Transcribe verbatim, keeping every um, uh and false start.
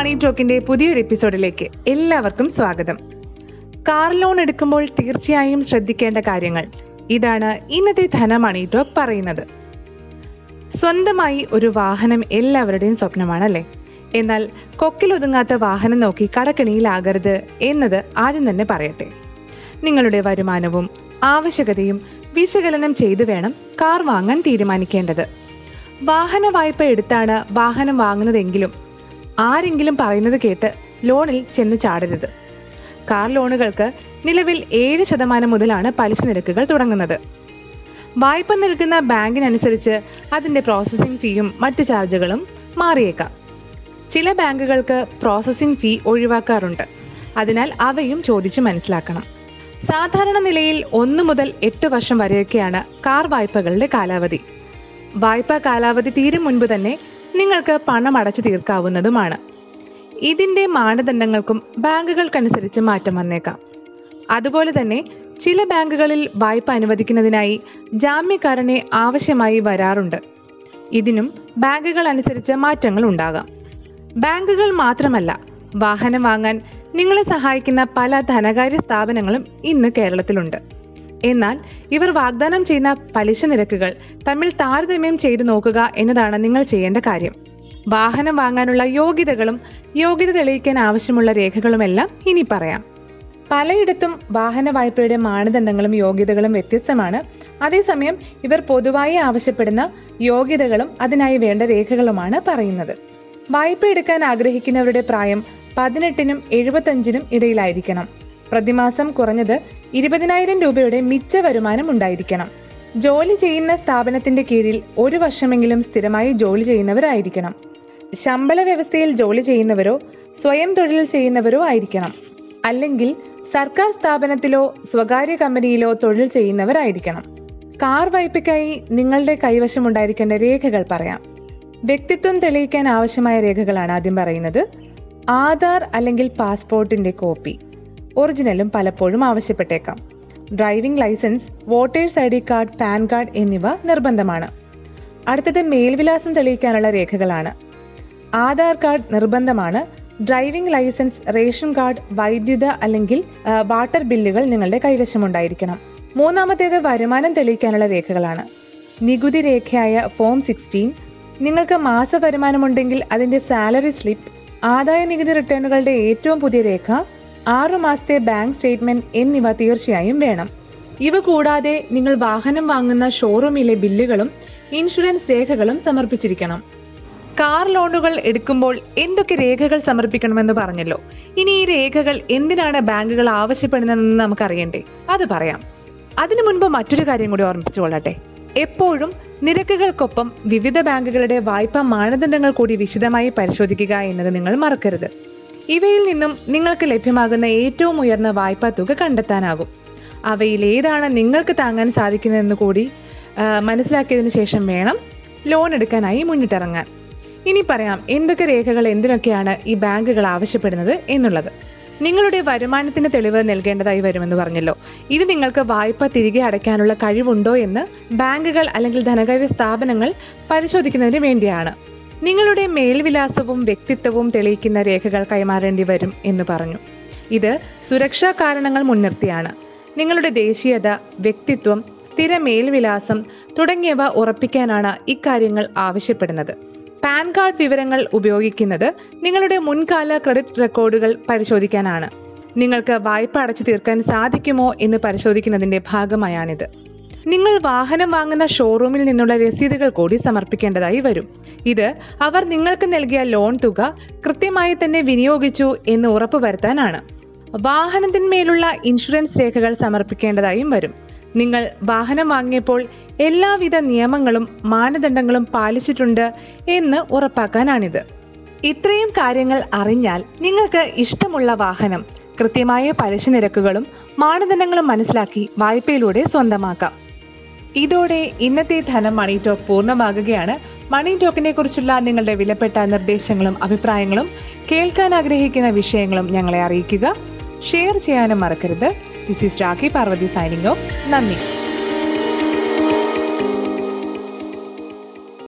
മണി ടോക്കിന്റെ പുതിയൊരു എപ്പിസോഡിലേക്ക് എല്ലാവർക്കും സ്വാഗതം. കാർ ലോൺ എടുക്കുമ്പോൾ തീർച്ചയായും ശ്രദ്ധിക്കേണ്ട കാര്യങ്ങൾ ഇതാണ് ഇന്നത്തെ ധനമണി ടോക്ക് പറയുന്നത്. സ്വന്തമായി ഒരു വാഹനം എല്ലാവരുടെയും സ്വപ്നമാണല്ലേ? എന്നാൽ കൊക്കിലൊതുങ്ങാത്ത വാഹനം നോക്കി കടക്കിണിയിലാകരുത് എന്നത് ആദ്യം തന്നെ പറയട്ടെ. നിങ്ങളുടെ വരുമാനവും ആവശ്യകതയും വിശകലനം ചെയ്തു വേണം കാർ വാങ്ങാൻ തീരുമാനിക്കേണ്ടത്. വാഹന വായ്പ എടുത്താണ് വാഹനം വാങ്ങുന്നതെങ്കിലും ആരെങ്കിലും പറയുന്നത് കേട്ട് ലോണിൽ ചെന്ന് ചാടരുത്. കാർ ലോണുകൾക്ക് നിലവിൽ ഏഴ് ശതമാനം മുതലാണ് പലിശ നിരക്കുകൾ തുടങ്ങുന്നത്. വായ്പ നൽകുന്ന ബാങ്കിനനുസരിച്ച് അതിൻ്റെ പ്രോസസ്സിംഗ് ഫീയും മറ്റ് ചാർജുകളും മാറിയേക്കാം. ചില ബാങ്കുകൾക്ക് പ്രോസസ്സിംഗ് ഫീ ഒഴിവാക്കാറുണ്ട്, അതിനാൽ അവയും ചോദിച്ച് മനസ്സിലാക്കണം. സാധാരണ നിലയിൽ ഒന്ന് മുതൽ എട്ട് വർഷം വരെയൊക്കെയാണ് കാർ വായ്പകളുടെ കാലാവധി. വായ്പാ കാലാവധി തീരും മുൻപ് തന്നെ നിങ്ങൾക്ക് പണം അടച്ചു തീർക്കാവുന്നതുമാണ്. ഇതിൻ്റെ മാനദണ്ഡങ്ങൾക്കും ബാങ്കുകൾക്കനുസരിച്ച് മാറ്റം വന്നേക്കാം. അതുപോലെ തന്നെ ചില ബാങ്കുകളിൽ വായ്പ അനുവദിക്കുന്നതിനായി ജാമ്യക്കാരനെ ആവശ്യമായി വരാറുണ്ട്. ഇതിനും ബാങ്കുകൾ അനുസരിച്ച് മാറ്റങ്ങൾ ഉണ്ടാകാം. ബാങ്കുകൾ മാത്രമല്ല, വാഹനം വാങ്ങാൻ നിങ്ങളെ സഹായിക്കുന്ന പല ധനകാര്യ സ്ഥാപനങ്ങളും ഇന്ന് കേരളത്തിലുണ്ട്. എന്നാൽ ഇവർ വാഗ്ദാനം ചെയ്യുന്ന പലിശ നിരക്കുകൾ തമ്മിൽ താരതമ്യം ചെയ്തു നോക്കുക എന്നതാണ് നിങ്ങൾ ചെയ്യേണ്ട കാര്യം. വാഹനം വാങ്ങാനുള്ള യോഗ്യതകളും യോഗ്യത തെളിയിക്കാൻ ആവശ്യമുള്ള രേഖകളുമെല്ലാം ഇനി പറയാം. പലയിടത്തും വാഹന വായ്പയുടെ മാനദണ്ഡങ്ങളും യോഗ്യതകളും വ്യത്യസ്തമാണ്. അതേസമയം ഇവർ പൊതുവായി ആവശ്യപ്പെടുന്ന യോഗ്യതകളും അതിനായി വേണ്ട രേഖകളുമാണ് പറയുന്നത്. വായ്പ എടുക്കാൻ ആഗ്രഹിക്കുന്നവരുടെ പ്രായം പതിനെട്ടിനും എഴുപത്തഞ്ചിനും ഇടയിലായിരിക്കണം. പ്രതിമാസം കുറഞ്ഞത് ഇരുപതിനായിരം രൂപയുടെ മിച്ച വരുമാനം ഉണ്ടായിരിക്കണം. ജോലി ചെയ്യുന്ന സ്ഥാപനത്തിന്റെ കീഴിൽ ഒരു വർഷമെങ്കിലും സ്ഥിരമായി ജോലി ചെയ്യുന്നവരായിരിക്കണം. ശമ്പള വ്യവസ്ഥയിൽ ജോലി ചെയ്യുന്നവരോ സ്വയം തൊഴിൽ ചെയ്യുന്നവരോ ആയിരിക്കണം. അല്ലെങ്കിൽ സർക്കാർ സ്ഥാപനത്തിലോ സ്വകാര്യ കമ്പനിയിലോ തൊഴിൽ ചെയ്യുന്നവരായിരിക്കണം. കാർ വായ്പയ്ക്കായി നിങ്ങളുടെ കൈവശമുണ്ടായിരിക്കേണ്ട രേഖകൾ പറയാം. വ്യക്തിത്വം തെളിയിക്കാൻ ആവശ്യമായ രേഖകളാണ് ആദ്യം പറയുന്നത്. ആധാർ അല്ലെങ്കിൽ പാസ്പോർട്ടിന്റെ കോപ്പി, ഒറിജിനലും പലപ്പോഴും ആവശ്യപ്പെട്ടേക്കാം. Driving licence, voters I D card, PAN card എന്നിവ നിർബന്ധമാണ്. അടുത്തത് മേൽവിലാസം തെളിയിക്കാനുള്ള രേഖകളാണ്. ആധാർ കാർഡ് നിർബന്ധമാണ്. ഡ്രൈവിംഗ് ലൈസൻസ്, റേഷൻ കാർഡ്, വൈദ്യുത അല്ലെങ്കിൽ വാട്ടർ ബില്ലുകൾ നിങ്ങളുടെ കൈവശമുണ്ടായിരിക്കണം. മൂന്നാമത്തേത് വരുമാനം തെളിയിക്കാനുള്ള രേഖകളാണ്. നികുതി രേഖയായ ഫോം സിക്സ്റ്റീൻ, നിങ്ങൾക്ക് മാസ വരുമാനമുണ്ടെങ്കിൽ അതിൻ്റെ സാലറി സ്ലിപ്പ്, ആദായ നികുതി റിട്ടേണുകളുടെ ഏറ്റവും പുതിയ രേഖ, ആറു മാസത്തെ ബാങ്ക് സ്റ്റേറ്റ്മെന്റ് എന്നിവ തീർച്ചയായും വേണം. ഇവ കൂടാതെ നിങ്ങൾ വാഹനം വാങ്ങുന്ന ഷോറൂമിലെ ബില്ലുകളും ഇൻഷുറൻസ് രേഖകളും സമർപ്പിച്ചിരിക്കണം. കാർ ലോണുകൾ എടുക്കുമ്പോൾ എന്തൊക്കെ രേഖകൾ സമർപ്പിക്കണമെന്ന് പറഞ്ഞല്ലോ. ഇനി ഈ രേഖകൾ എന്തിനാണ് ബാങ്കുകൾ ആവശ്യപ്പെടുന്നതെന്ന് നമുക്കറിയണ്ടേ? അത് പറയാം. അതിനു മുൻപ് മറ്റൊരു കാര്യം കൂടി ഓർമ്മിച്ചുകൊള്ളട്ടെ. എപ്പോഴും നിരക്കുകൾക്കൊപ്പം വിവിധ ബാങ്കുകളുടെ വായ്പാ മാനദണ്ഡങ്ങൾ കൂടി വിശദമായി പരിശോധിക്കുക എന്നത് നിങ്ങൾ മറക്കരുത്. ഇവയിൽ നിന്നും നിങ്ങൾക്ക് ലഭ്യമാകുന്ന ഏറ്റവും ഉയർന്ന വായ്പാ തുക കണ്ടെത്താനാകും. അവയിലേതാണ് നിങ്ങൾക്ക് താങ്ങാൻ സാധിക്കുന്നതെന്ന് കൂടി മനസ്സിലാക്കിയതിന് ശേഷം വേണം ലോൺ എടുക്കാനായി മുന്നിട്ടിറങ്ങാൻ. ഇനി പറയാം എന്തൊക്കെ രേഖകൾ എന്തിനൊക്കെയാണ് ഈ ബാങ്കുകൾ ആവശ്യപ്പെടുന്നത് എന്നുള്ളത്. നിങ്ങളുടെ വരുമാനത്തിന് തെളിവ് നൽകേണ്ടതായി വരുമെന്ന് പറഞ്ഞല്ലോ. ഇത് നിങ്ങൾക്ക് വായ്പ തിരികെ അടയ്ക്കാനുള്ള കഴിവുണ്ടോ എന്ന് ബാങ്കുകൾ അല്ലെങ്കിൽ ധനകാര്യ സ്ഥാപനങ്ങൾ പരിശോധിക്കുന്നതിന് വേണ്ടിയാണ്. നിങ്ങളുടെ മേൽവിലാസവും വ്യക്തിത്വവും തെളിയിക്കുന്ന രേഖകൾ കൈമാറേണ്ടി വരും എന്ന് പറഞ്ഞു. ഇത് സുരക്ഷാ കാരണങ്ങൾ മുൻനിർത്തിയാണ്. നിങ്ങളുടെ ദേശീയത, വ്യക്തിത്വം, സ്ഥിര മേൽവിലാസം തുടങ്ങിയവ ഉറപ്പിക്കാനാണ് ഇക്കാര്യങ്ങൾ ആവശ്യപ്പെടുന്നത്. പാൻ കാർഡ് വിവരങ്ങൾ ഉപയോഗിക്കുന്നത് നിങ്ങളുടെ മുൻകാല ക്രെഡിറ്റ് റെക്കോർഡുകൾ പരിശോധിക്കാനാണ്. നിങ്ങൾക്ക് വായ്പ അടച്ചു തീർക്കാൻ സാധിക്കുമോ എന്ന് പരിശോധിക്കുന്നതിൻ്റെ ഭാഗമായാണിത്. നിങ്ങൾ വാഹനം വാങ്ങുന്ന ഷോറൂമിൽ നിന്നുള്ള രസീതുകൾ കൂടി സമർപ്പിക്കേണ്ടതായി വരും. ഇത് അവർ നിങ്ങൾക്ക് നൽകിയ ലോൺ തുക കൃത്യമായി തന്നെ വിനിയോഗിച്ചു എന്ന് ഉറപ്പുവരുത്താനാണ്. വാഹനത്തിന്മേലുള്ള ഇൻഷുറൻസ് രേഖകൾ സമർപ്പിക്കേണ്ടതായും വരും. നിങ്ങൾ വാഹനം വാങ്ങിയപ്പോൾ എല്ലാവിധ നിയമങ്ങളും മാനദണ്ഡങ്ങളും പാലിച്ചിട്ടുണ്ട് എന്ന് ഉറപ്പാക്കാനാണിത്. ഇത്രയും കാര്യങ്ങൾ അറിഞ്ഞാൽ നിങ്ങൾക്ക് ഇഷ്ടമുള്ള വാഹനം കൃത്യമായ പലിശ നിരക്കുകളും മാനദണ്ഡങ്ങളും മനസ്സിലാക്കി വായ്പയിലൂടെ സ്വന്തമാക്കാം. ഇതോടെ ഇന്നത്തെ ധനം മണി ടോക്ക് പൂർണ്ണമാകുകയാണ്. മണി ടോക്കിനെ കുറിച്ചുള്ള നിങ്ങളുടെ വിലപ്പെട്ട നിർദ്ദേശങ്ങളും അഭിപ്രായങ്ങളും കേൾക്കാൻ ആഗ്രഹിക്കുന്ന വിഷയങ്ങളും ഞങ്ങളെ അറിയിക്കുക. ഷെയർ ചെയ്യാനും മറക്കരുത്. This is Rakhi Parvathy signing off. നന്ദി.